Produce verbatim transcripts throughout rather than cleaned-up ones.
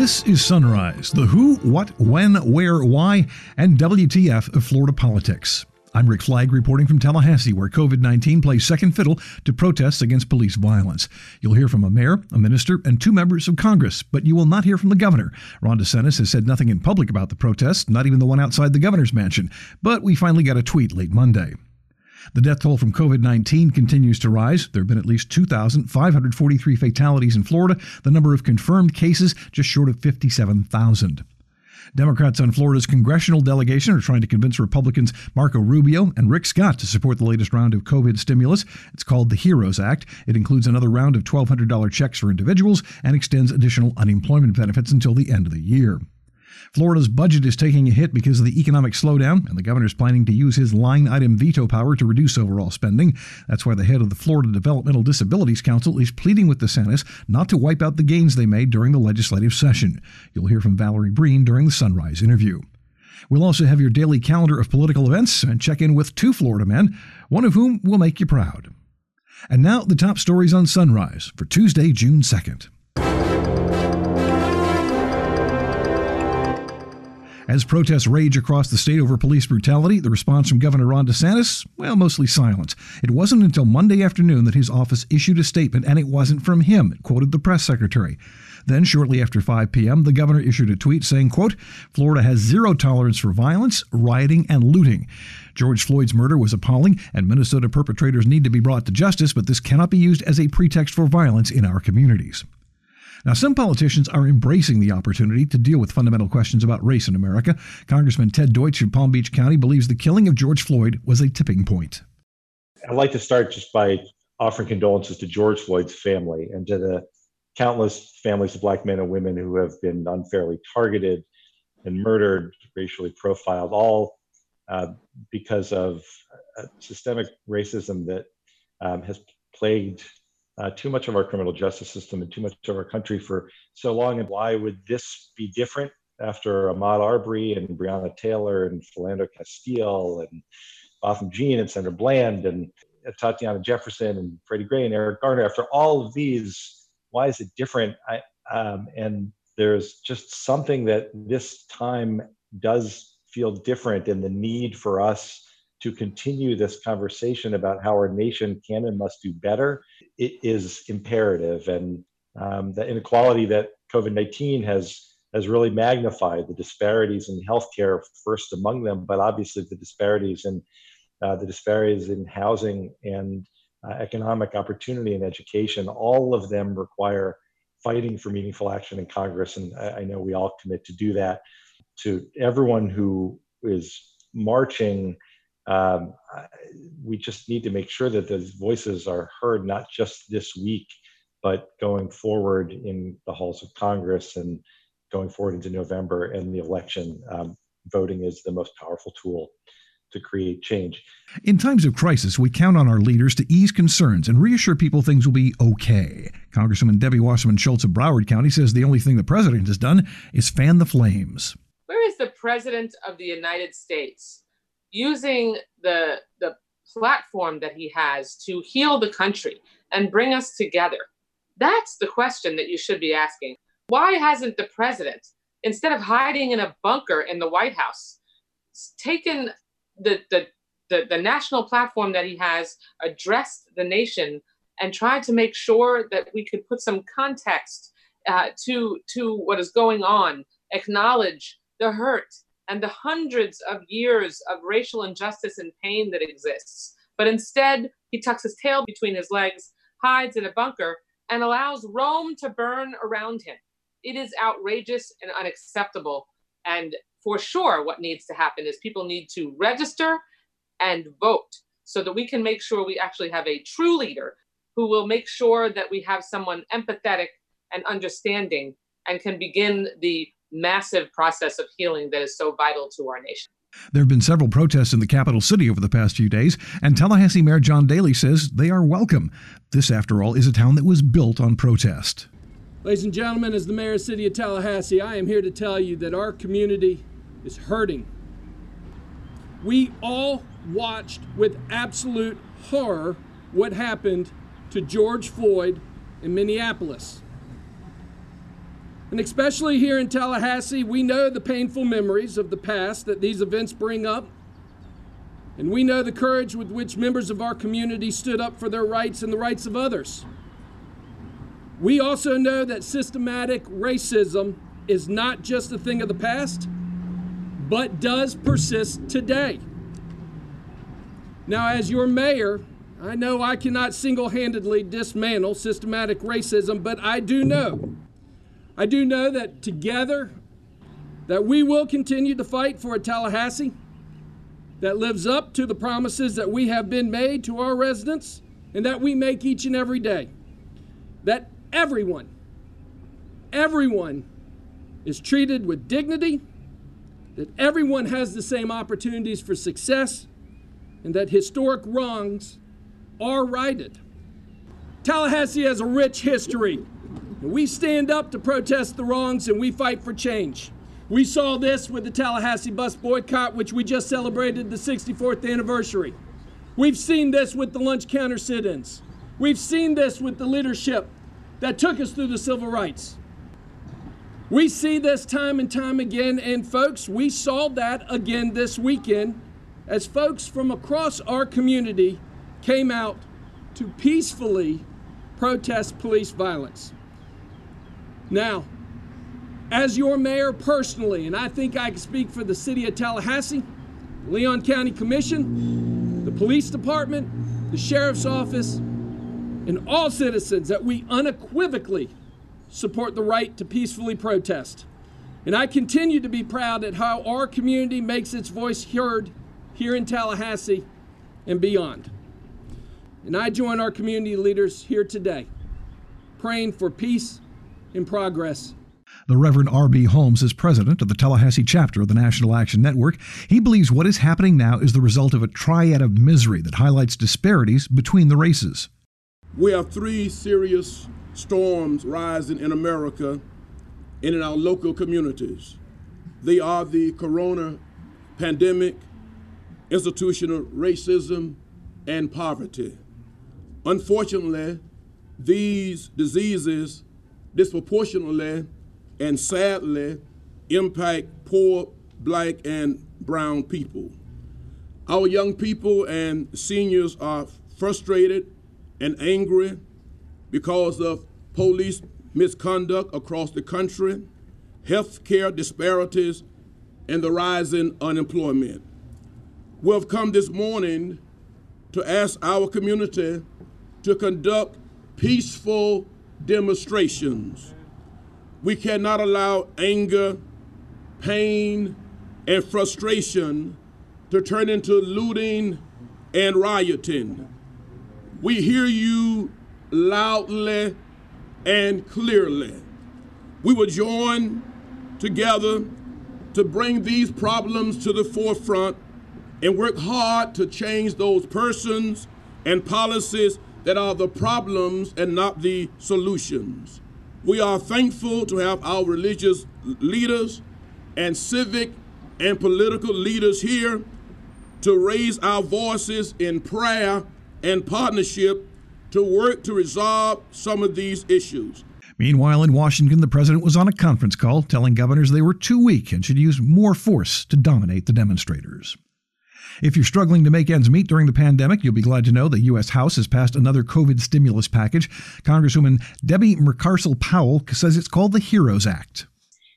This is Sunrise, the who, what, when, where, why, and W T F of Florida politics. I'm Rick Flagg reporting from Tallahassee, where COVID nineteen plays second fiddle to protests against police violence. You'll hear from a mayor, a minister, and two members of Congress, but you will not hear from the governor. Ron DeSantis has said nothing in public about the protests, not even the one outside the governor's mansion. But we finally got a tweet late Monday. The death toll from COVID nineteen continues to rise. There have been at least two thousand five hundred forty-three fatalities in Florida, the number of confirmed cases just short of fifty-seven thousand. Democrats on Florida's congressional delegation are trying to convince Republicans Marco Rubio and Rick Scott to support the latest round of COVID stimulus. It's called the Heroes Act. It includes another round of twelve hundred dollars checks for individuals and extends additional unemployment benefits until the end of the year. Florida's budget is taking a hit because of the economic slowdown, and the governor's planning to use his line-item veto power to reduce overall spending. That's why the head of the Florida Developmental Disabilities Council is pleading with DeSantis not to wipe out the gains they made during the legislative session. You'll hear from Valerie Breen during the Sunrise interview. We'll also have your daily calendar of political events and check in with two Florida men, one of whom will make you proud. And now, the top stories on Sunrise for Tuesday, June second. As protests rage across the state over police brutality, the response from Governor Ron DeSantis, well, mostly silence. It wasn't until Monday afternoon that his office issued a statement, and it wasn't from him. It quoted the press secretary. Then, shortly after five p.m., the governor issued a tweet saying, quote, "Florida has zero tolerance for violence, rioting, and looting. George Floyd's murder was appalling, and Minnesota perpetrators need to be brought to justice, but this cannot be used as a pretext for violence in our communities." Now, some politicians are embracing the opportunity to deal with fundamental questions about race in America. Congressman Ted Deutch of Palm Beach County believes the killing of George Floyd was a tipping point. I'd like to start just by offering condolences to George Floyd's family and to the countless families of Black men and women who have been unfairly targeted and murdered, racially profiled, all uh, because of uh, systemic racism that um, has plagued Uh, too much of our criminal justice system and too much of our country for so long. And why would this be different after Ahmaud Arbery and Breonna Taylor and Philando Castile and Botham Jean and Sandra Bland and Tatiana Jefferson and Freddie Gray and Eric Garner? After all of these, why is it different? I, um, and there's just something that this time does feel different, and the need for us to continue this conversation about how our nation can and must do better, it is imperative. And um, the inequality that COVID nineteen has has really magnified, the disparities in healthcare first among them, but obviously the disparities in uh, the disparities in housing and uh, economic opportunity and education, all of them require fighting for meaningful action in Congress. And I, I know we all commit to do that. To everyone who is marching, Um, we just need to make sure that those voices are heard, not just this week, but going forward in the halls of Congress and going forward into November and the election. Um, voting is the most powerful tool to create change. In times of crisis, we count on our leaders to ease concerns and reassure people things will be okay. Congresswoman Debbie Wasserman Schultz of Broward County says the only thing the president has done is fan the flames. Where is the president of the United States using the the platform that he has to heal the country and bring us together? That's the question that you should be asking. Why hasn't the president, instead of hiding in a bunker in the White House, taken the the the, the national platform that he has, addressed the nation, and tried to make sure that we could put some context uh, to to what is going on, acknowledge the hurt and the hundreds of years of racial injustice and pain that exists? But instead, he tucks his tail between his legs, hides in a bunker, and allows Rome to burn around him. It is outrageous and unacceptable. And for sure, what needs to happen is people need to register and vote so that we can make sure we actually have a true leader who will make sure that we have someone empathetic and understanding and can begin the massive process of healing that is so vital to our nation. There have been several protests in the capital city over the past few days, and Tallahassee Mayor John Daly says they are welcome. This, after all, is a town that was built on protest. Ladies and gentlemen, as the mayor of the city of Tallahassee, I am here to tell you that our community is hurting. We all watched with absolute horror what happened to George Floyd in Minneapolis. And especially here in Tallahassee, we know the painful memories of the past that these events bring up. And we know the courage with which members of our community stood up for their rights and the rights of others. We also know that systematic racism is not just a thing of the past, but does persist today. Now, as your mayor, I know I cannot single-handedly dismantle systematic racism, but I do know, I do know that together, that we will continue to fight for a Tallahassee that lives up to the promises that we have been made to our residents and that we make each and every day. That everyone, everyone is treated with dignity, that everyone has the same opportunities for success, and that historic wrongs are righted. Tallahassee has a rich history. We stand up to protest the wrongs and we fight for change. We saw this with the Tallahassee bus boycott, which we just celebrated the sixty-fourth anniversary. We've seen this with the lunch counter sit-ins. We've seen this with the leadership that took us through the civil rights. We see this time and time again, and folks, we saw that again this weekend as folks from across our community came out to peacefully protest police violence. Now, as your mayor personally, and I think I can speak for the City of Tallahassee, Leon County Commission, the police department, the sheriff's office, and all citizens, that we unequivocally support the right to peacefully protest. And I continue to be proud at how our community makes its voice heard here in Tallahassee and beyond. And I join our community leaders here today, praying for peace and progress. The Reverend R. B. Holmes is president of the Tallahassee chapter of the National Action Network. He believes what is happening now is the result of a triad of misery that highlights disparities between the races. We have three serious storms rising in America and in our local communities. They are the corona pandemic, institutional racism, and poverty. Unfortunately, these diseases disproportionately and sadly impact poor black and brown people. Our young people and seniors are frustrated and angry because of police misconduct across the country, health care disparities, and the rising unemployment. We have come this morning to ask our community to conduct peaceful demonstrations. We cannot allow anger, pain, and frustration to turn into looting and rioting. We hear you loudly and clearly. We will join together to bring these problems to the forefront and work hard to change those persons and policies that are the problems and not the solutions. We are thankful to have our religious leaders and civic and political leaders here to raise our voices in prayer and partnership to work to resolve some of these issues. Meanwhile, in Washington, the president was on a conference call telling governors they were too weak and should use more force to dominate the demonstrators. If you're struggling to make ends meet during the pandemic, you'll be glad to know the U S House has passed another COVID stimulus package. Congresswoman Debbie Mercarsal Powell says it's called the Heroes Act.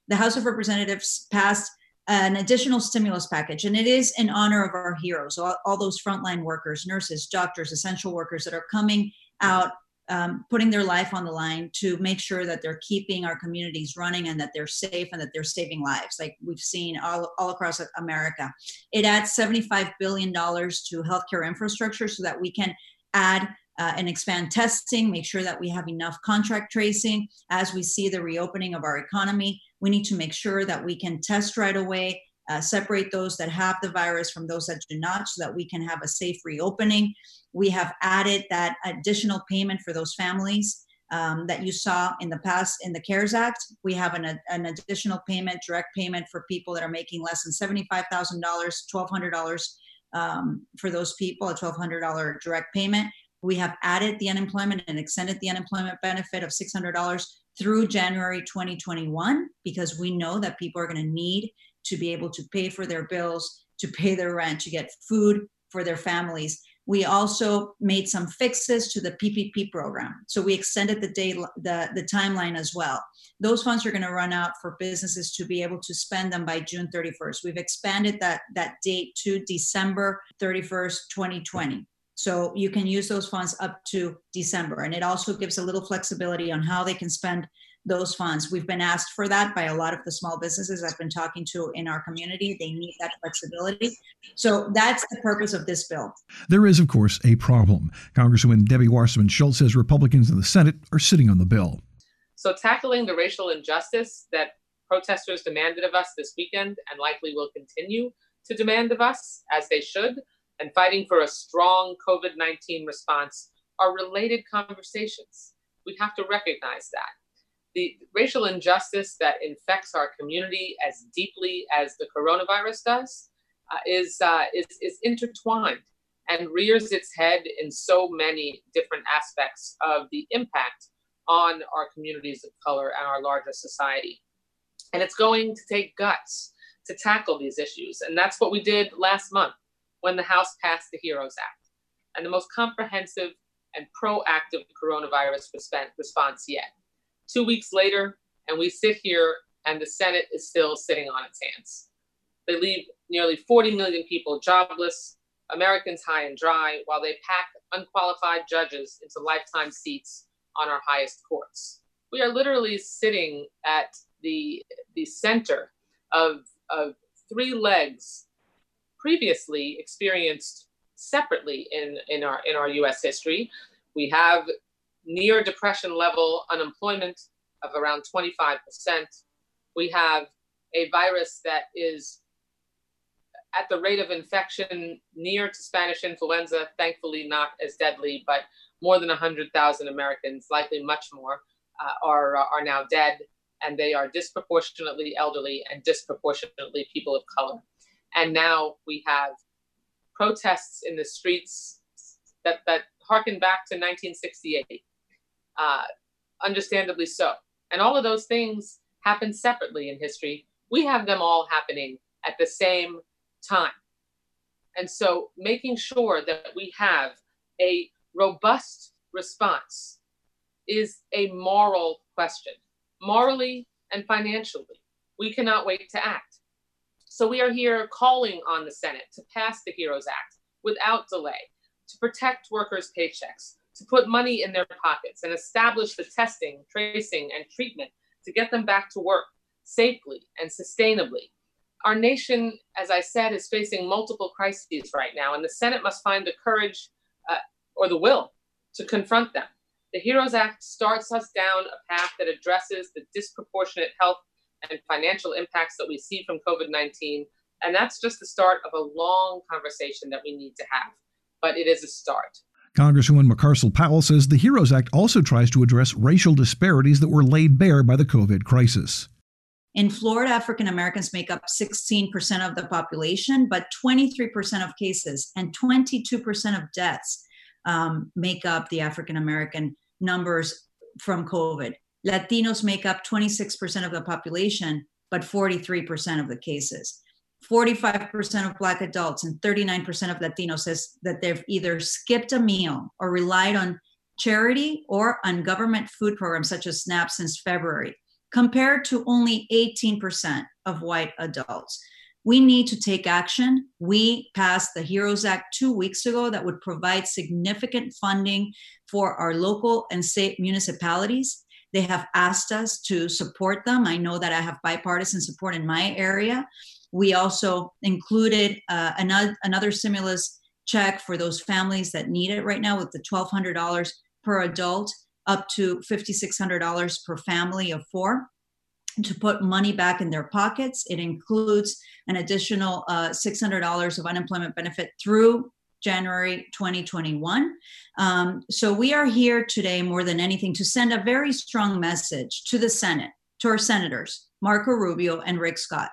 The House of Representatives passed an additional stimulus package, and it is in honor of our heroes, all, all those frontline workers, nurses, doctors, essential workers that are coming out, um, putting their life on the line to make sure that they're keeping our communities running and that they're safe and that they're saving lives, like we've seen all, all across America. It adds seventy-five billion dollars to healthcare infrastructure so that we can add uh, and expand testing, make sure that we have enough contract tracing as we see the reopening of our economy. We need to make sure that we can test right away, uh, separate those that have the virus from those that do not so that we can have a safe reopening. We have added that additional payment for those families um, that you saw in the past in the CARES Act. We have an, a, an additional payment, direct payment for people that are making less than seventy-five thousand dollars, twelve hundred dollars um, for those people, a twelve hundred dollars direct payment. We have added the unemployment and extended the unemployment benefit of six hundred dollars through January twenty twenty-one, because we know that people are going to need to be able to pay for their bills, to pay their rent, to get food for their families. We also made some fixes to the P P P program. So we extended the, day, the, the timeline as well. Those funds are going to run out for businesses to be able to spend them by June thirty-first. We've expanded that, that date to December thirty-first, twenty twenty. So you can use those funds up to December. And it also gives a little flexibility on how they can spend those funds. We've been asked for that by a lot of the small businesses I've been talking to in our community. They need that flexibility. So that's the purpose of this bill. There is, of course, a problem. Congresswoman Debbie Wasserman Schultz says Republicans in the Senate are sitting on the bill. So tackling the racial injustice that protesters demanded of us this weekend and likely will continue to demand of us, as they should, and fighting for a strong COVID nineteen response are related conversations. We have to recognize that. The racial injustice that infects our community as deeply as the coronavirus does uh, is, uh, is, is intertwined and rears its head in so many different aspects of the impact on our communities of color and our larger society. And it's going to take guts to tackle these issues. And that's what we did last month when the House passed the Heroes Act, and the most comprehensive and proactive coronavirus response yet. Two weeks later, and we sit here, and the Senate is still sitting on its hands. They leave nearly forty million people jobless, Americans high and dry, while they pack unqualified judges into lifetime seats on our highest courts. We are literally sitting at the, the center of, of three legs previously experienced separately in, in, our, in our U S history. We have near depression level unemployment of around twenty-five percent. We have a virus that is at the rate of infection near to Spanish influenza, thankfully not as deadly, but more than one hundred thousand Americans, likely much more, uh, are, are now dead, and they are disproportionately elderly and disproportionately people of color. And now we have protests in the streets that, that harken back to nineteen sixty-eight. Uh, understandably so. And all of those things happen separately in history. We have them all happening at the same time. And so making sure that we have a robust response is a moral question, morally and financially. We cannot wait to act. So we are here calling on the Senate to pass the HEROES Act without delay, to protect workers' paychecks, to put money in their pockets and establish the testing, tracing, and treatment to get them back to work safely and sustainably. Our nation, as I said, is facing multiple crises right now, and the Senate must find the courage uh, or the will to confront them. The HEROES Act starts us down a path that addresses the disproportionate health and financial impacts that we see from COVID nineteen, and that's just the start of a long conversation that we need to have. But it is a start. Congresswoman Mercarsal Powell says the HEROES Act also tries to address racial disparities that were laid bare by the COVID crisis. In Florida, African Americans make up sixteen percent of the population, but twenty-three percent of cases and twenty-two percent of deaths um, make up the African American numbers from COVID. Latinos make up twenty-six percent of the population, but forty-three percent of the cases. forty-five percent of Black adults and thirty-nine percent of Latinos says that they've either skipped a meal or relied on charity or on government food programs such as SNAP since February, compared to only eighteen percent of white adults. We need to take action. We passed the HEROES Act two weeks ago that would provide significant funding for our local and state municipalities. They have asked us to support them. I know that I have bipartisan support in my area. We also included uh, another, another stimulus check for those families that need it right now with the twelve hundred dollars per adult, up to fifty-six hundred dollars per family of four, to put money back in their pockets. It includes an additional uh, six hundred dollars of unemployment benefit through January twenty twenty-one. Um, so we are here today more than anything to send a very strong message to the Senate, to our senators, Marco Rubio and Rick Scott,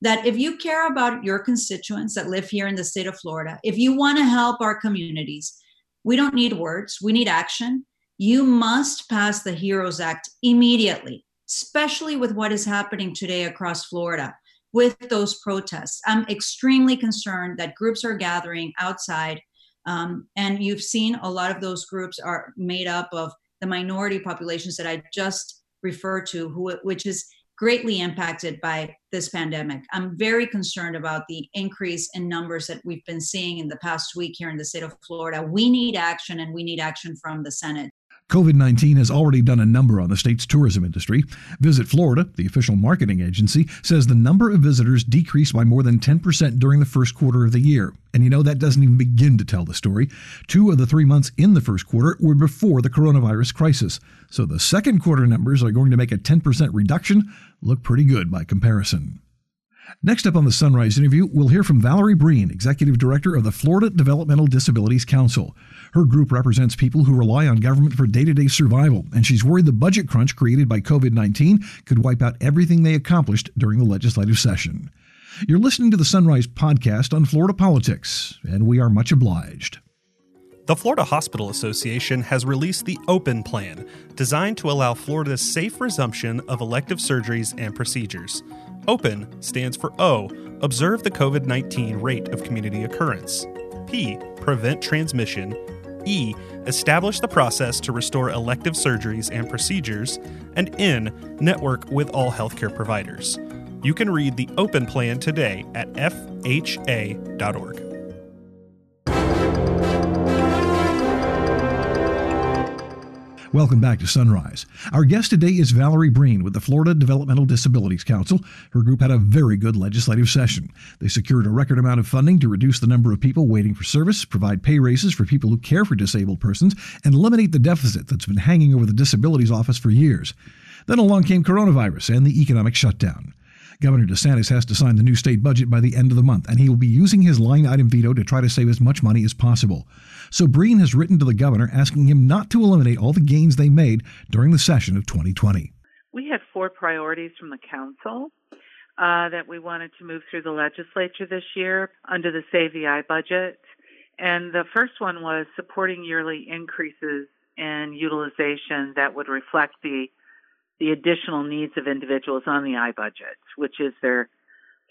that if you care about your constituents that live here in the state of Florida, if you want to help our communities, we don't need words, we need action. you must pass the HEROES Act immediately, especially with what is happening today across Florida with those protests. I'm extremely concerned that groups are gathering outside, um, and you've seen a lot of those groups are made up of the minority populations that I just referred to, who, which is greatly impacted by this pandemic. I'm very concerned about the increase in numbers that we've been seeing in the past week here in the state of Florida. We need action, and we need action from the Senate. COVID nineteen has already done a number on the state's tourism industry. Visit Florida, the official marketing agency, says the number of visitors decreased by more than ten percent during the first quarter of the year. And you know, that doesn't even begin to tell the story. Two of the three months in the first quarter were before the coronavirus crisis. So the second quarter numbers are going to make a ten percent reduction look pretty good by comparison. Next up on the Sunrise interview, we'll hear from Valerie Breen, Executive Director of the Florida Developmental Disabilities Council. Her group represents people who rely on government for day-to-day survival, and she's worried the budget crunch created by COVID nineteen could wipe out everything they accomplished during the legislative session. You're listening to the Sunrise Podcast on Florida politics, and we are much obliged. The Florida Hospital Association has released the OPEN plan, designed to allow Florida's safe resumption of elective surgeries and procedures. OPEN stands for O, observe the COVID nineteen rate of community occurrence, P, prevent transmission, E, establish the process to restore elective surgeries and procedures, and N, network with all healthcare providers. You can read the OPEN plan today at F H A dot org. Welcome back to Sunrise. Our guest today is Valerie Breen with the Florida Developmental Disabilities Council. Her group had a very good legislative session. They secured a record amount of funding to reduce the number of people waiting for service, provide pay raises for people who care for disabled persons, and eliminate the deficit that's been hanging over the Disabilities Office for years. Then along came coronavirus and the economic shutdown. Governor DeSantis has to sign the new state budget by the end of the month, and he will be using his line-item veto to try to save as much money as possible. So Breen has written to the governor asking him not to eliminate all the gains they made during the session of twenty twenty. We had four priorities from the council uh, that we wanted to move through the legislature this year under the SAVI budget. And the first one was supporting yearly increases in utilization that would reflect the the additional needs of individuals on the I budget, which is their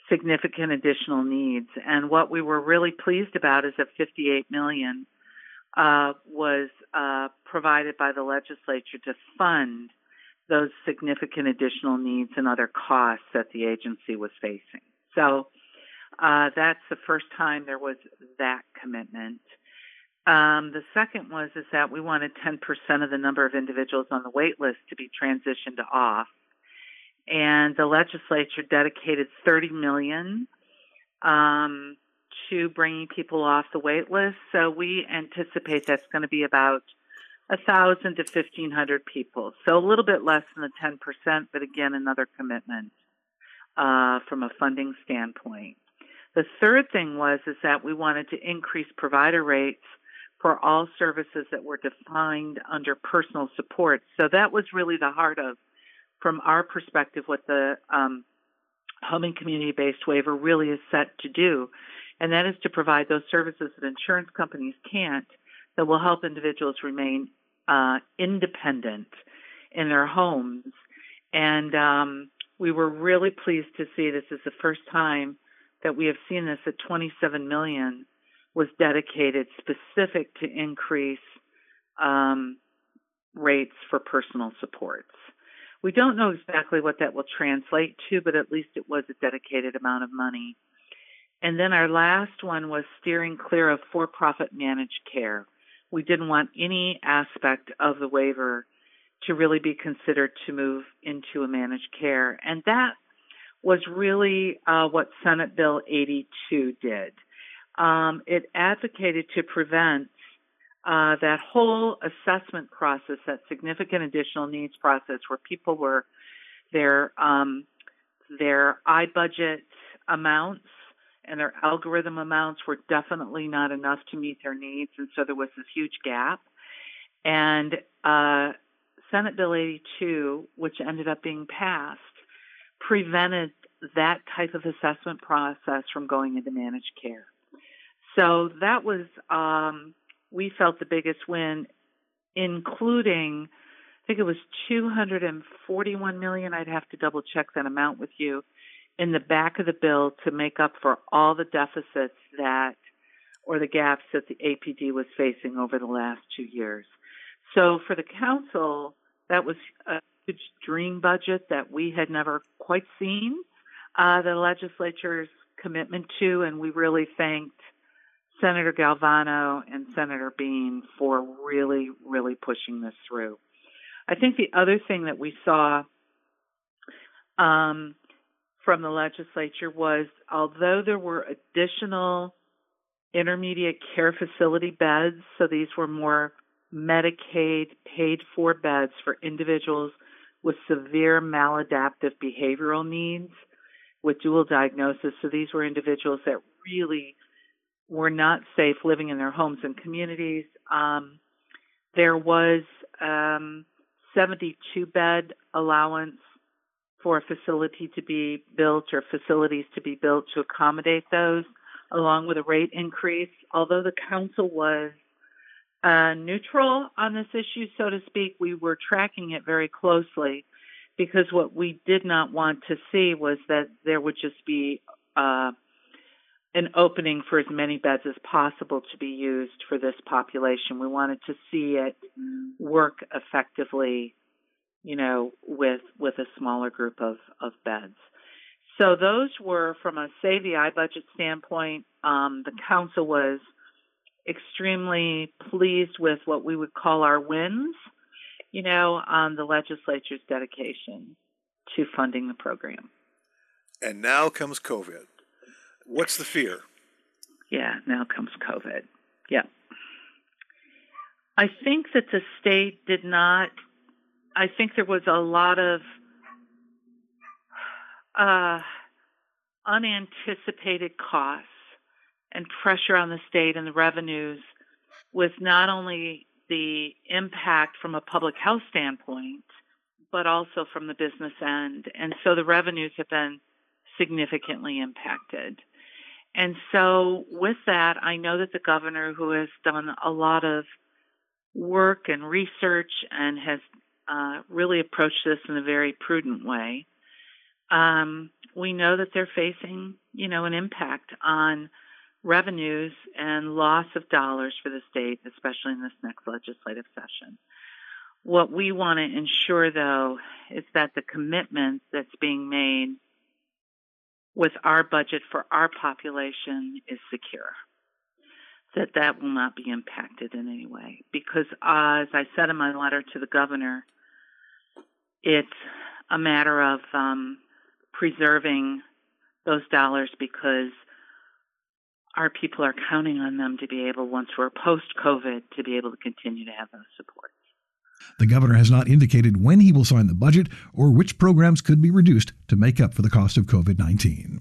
significant additional needs. And what we were really pleased about is that fifty-eight million dollars uh, was uh, provided by the legislature to fund those significant additional needs and other costs that the agency was facing. So uh, that's the first time there was that commitment. Um, the second was is that we wanted ten percent of the number of individuals on the wait list to be transitioned to off. And the legislature dedicated thirty million dollars um, to bringing people off the wait list. So we anticipate that's going to be about one thousand to fifteen hundred people. So a little bit less than the ten percent, but again, another commitment uh, from a funding standpoint. The third thing was is that we wanted to increase provider rates for all services that were defined under personal support. So that was really the heart of, from our perspective, what the um, home and community-based waiver really is set to do, and that is to provide those services that insurance companies can't, that will help individuals remain uh, independent in their homes. And um, we were really pleased to see this is the first time that we have seen this at twenty-seven million dollars was dedicated specific to increase um, rates for personal supports. We don't know exactly what that will translate to, but at least it was a dedicated amount of money. And then our last one was steering clear of for-profit managed care. We didn't want any aspect of the waiver to really be considered to move into a managed care. And that was really uh, what Senate Bill eighty-two did. Um, it advocated to prevent uh, that whole assessment process, that significant additional needs process, where people were their um, their I budget amounts and their algorithm amounts were definitely not enough to meet their needs, and so there was this huge gap. And uh, Senate Bill eighty-two, which ended up being passed, prevented that type of assessment process from going into managed care. So that was, um, we felt, the biggest win including, I think it was two hundred forty-one million dollars, I'd have to double check that amount with you, in the back of the bill to make up for all the deficits that, or the gaps that the A P D was facing over the last two years. So for the council, that was a huge dream budget that we had never quite seen uh, the legislature's commitment to, and we really thanked Senator Galvano and Senator Bean for really, really pushing this through. I think the other thing that we saw um, from the legislature was, although there were additional intermediate care facility beds, so these were more Medicaid paid-for beds for individuals with severe maladaptive behavioral needs with dual diagnosis. So these were individuals that really were not safe living in their homes and communities. Um, there was um, seventy-two bed allowance for a facility to be built or facilities to be built to accommodate those, along with a rate increase. Although the council was uh, neutral on this issue, so to speak, we were tracking it very closely, because what we did not want to see was that there would just be uh, an opening for as many beds as possible to be used for this population. We wanted to see it work effectively, you know, with with a smaller group of, of beds. So those were, from a SAVI budget standpoint, um, the council was extremely pleased with what we would call our wins, you know, on the legislature's dedication to funding the program. And now comes COVID. What's the fear? Yeah, now comes COVID. Yeah. I think that the state did not, I think there was a lot of uh, unanticipated costs and pressure on the state and the revenues, with not only the impact from a public health standpoint, but also from the business end. And so the revenues have been significantly impacted. And so with that, I know that the governor, who has done a lot of work and research and has uh, really approached this in a very prudent way, um, we know that they're facing, you know, an impact on revenues and loss of dollars for the state, especially in this next legislative session. What we want to ensure, though, is that the commitment that's being made with our budget for our population is secure, that that will not be impacted in any way. Because uh, as I said in my letter to the governor, it's a matter of um, preserving those dollars, because our people are counting on them to be able, once we're post-COVID, to be able to continue to have those supports. The governor has not indicated when he will sign the budget or which programs could be reduced to make up for the cost of COVID nineteen.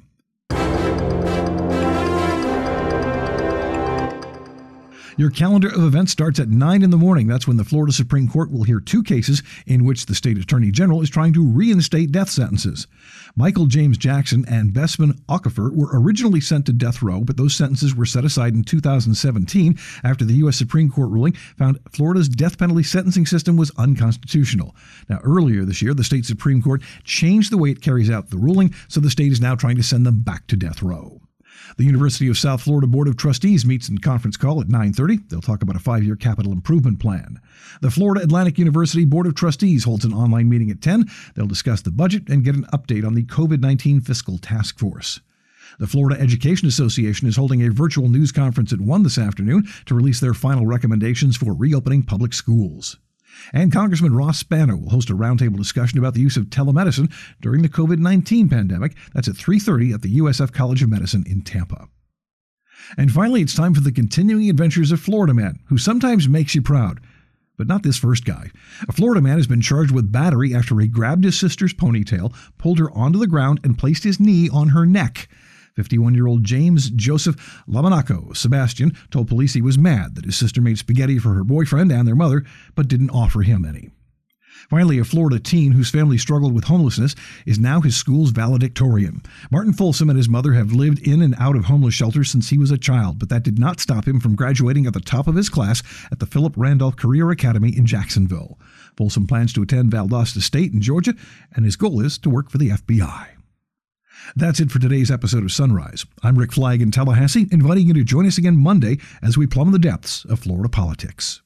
Your calendar of events starts at nine in the morning. That's when the Florida Supreme Court will hear two cases in which the state attorney general is trying to reinstate death sentences. Michael James Jackson and Besman Okafor were originally sent to death row, but those sentences were set aside in two thousand seventeen after the U S Supreme Court ruling found Florida's death penalty sentencing system was unconstitutional. Now, earlier this year, the state Supreme Court changed the way it carries out the ruling, so the state is now trying to send them back to death row. The University of South Florida Board of Trustees meets in conference call at nine thirty. They'll talk about a five-year capital improvement plan. The Florida Atlantic University Board of Trustees holds an online meeting at ten. They'll discuss the budget and get an update on the COVID nineteen Fiscal Task Force. The Florida Education Association is holding a virtual news conference at one this afternoon to release their final recommendations for reopening public schools. And Congressman Ross Spano will host a roundtable discussion about the use of telemedicine during the COVID nineteen pandemic. That's at three thirty at the U S F College of Medicine in Tampa. And finally, it's time for the continuing adventures of Florida Man, who sometimes makes you proud. But not this first guy. A Florida man has been charged with battery after he grabbed his sister's ponytail, pulled her onto the ground, and placed his knee on her neck. fifty-one-year-old James Joseph Lamanaco Sebastian told police he was mad that his sister made spaghetti for her boyfriend and their mother, but didn't offer him any. Finally, a Florida teen whose family struggled with homelessness is now his school's valedictorian. Martin Folsom and his mother have lived in and out of homeless shelters since he was a child, but that did not stop him from graduating at the top of his class at the Philip Randolph Career Academy in Jacksonville. Folsom plans to attend Valdosta State in Georgia, and his goal is to work for the F B I. That's it for today's episode of Sunrise. I'm Rick Flagg in Tallahassee, inviting you to join us again Monday as we plumb the depths of Florida politics.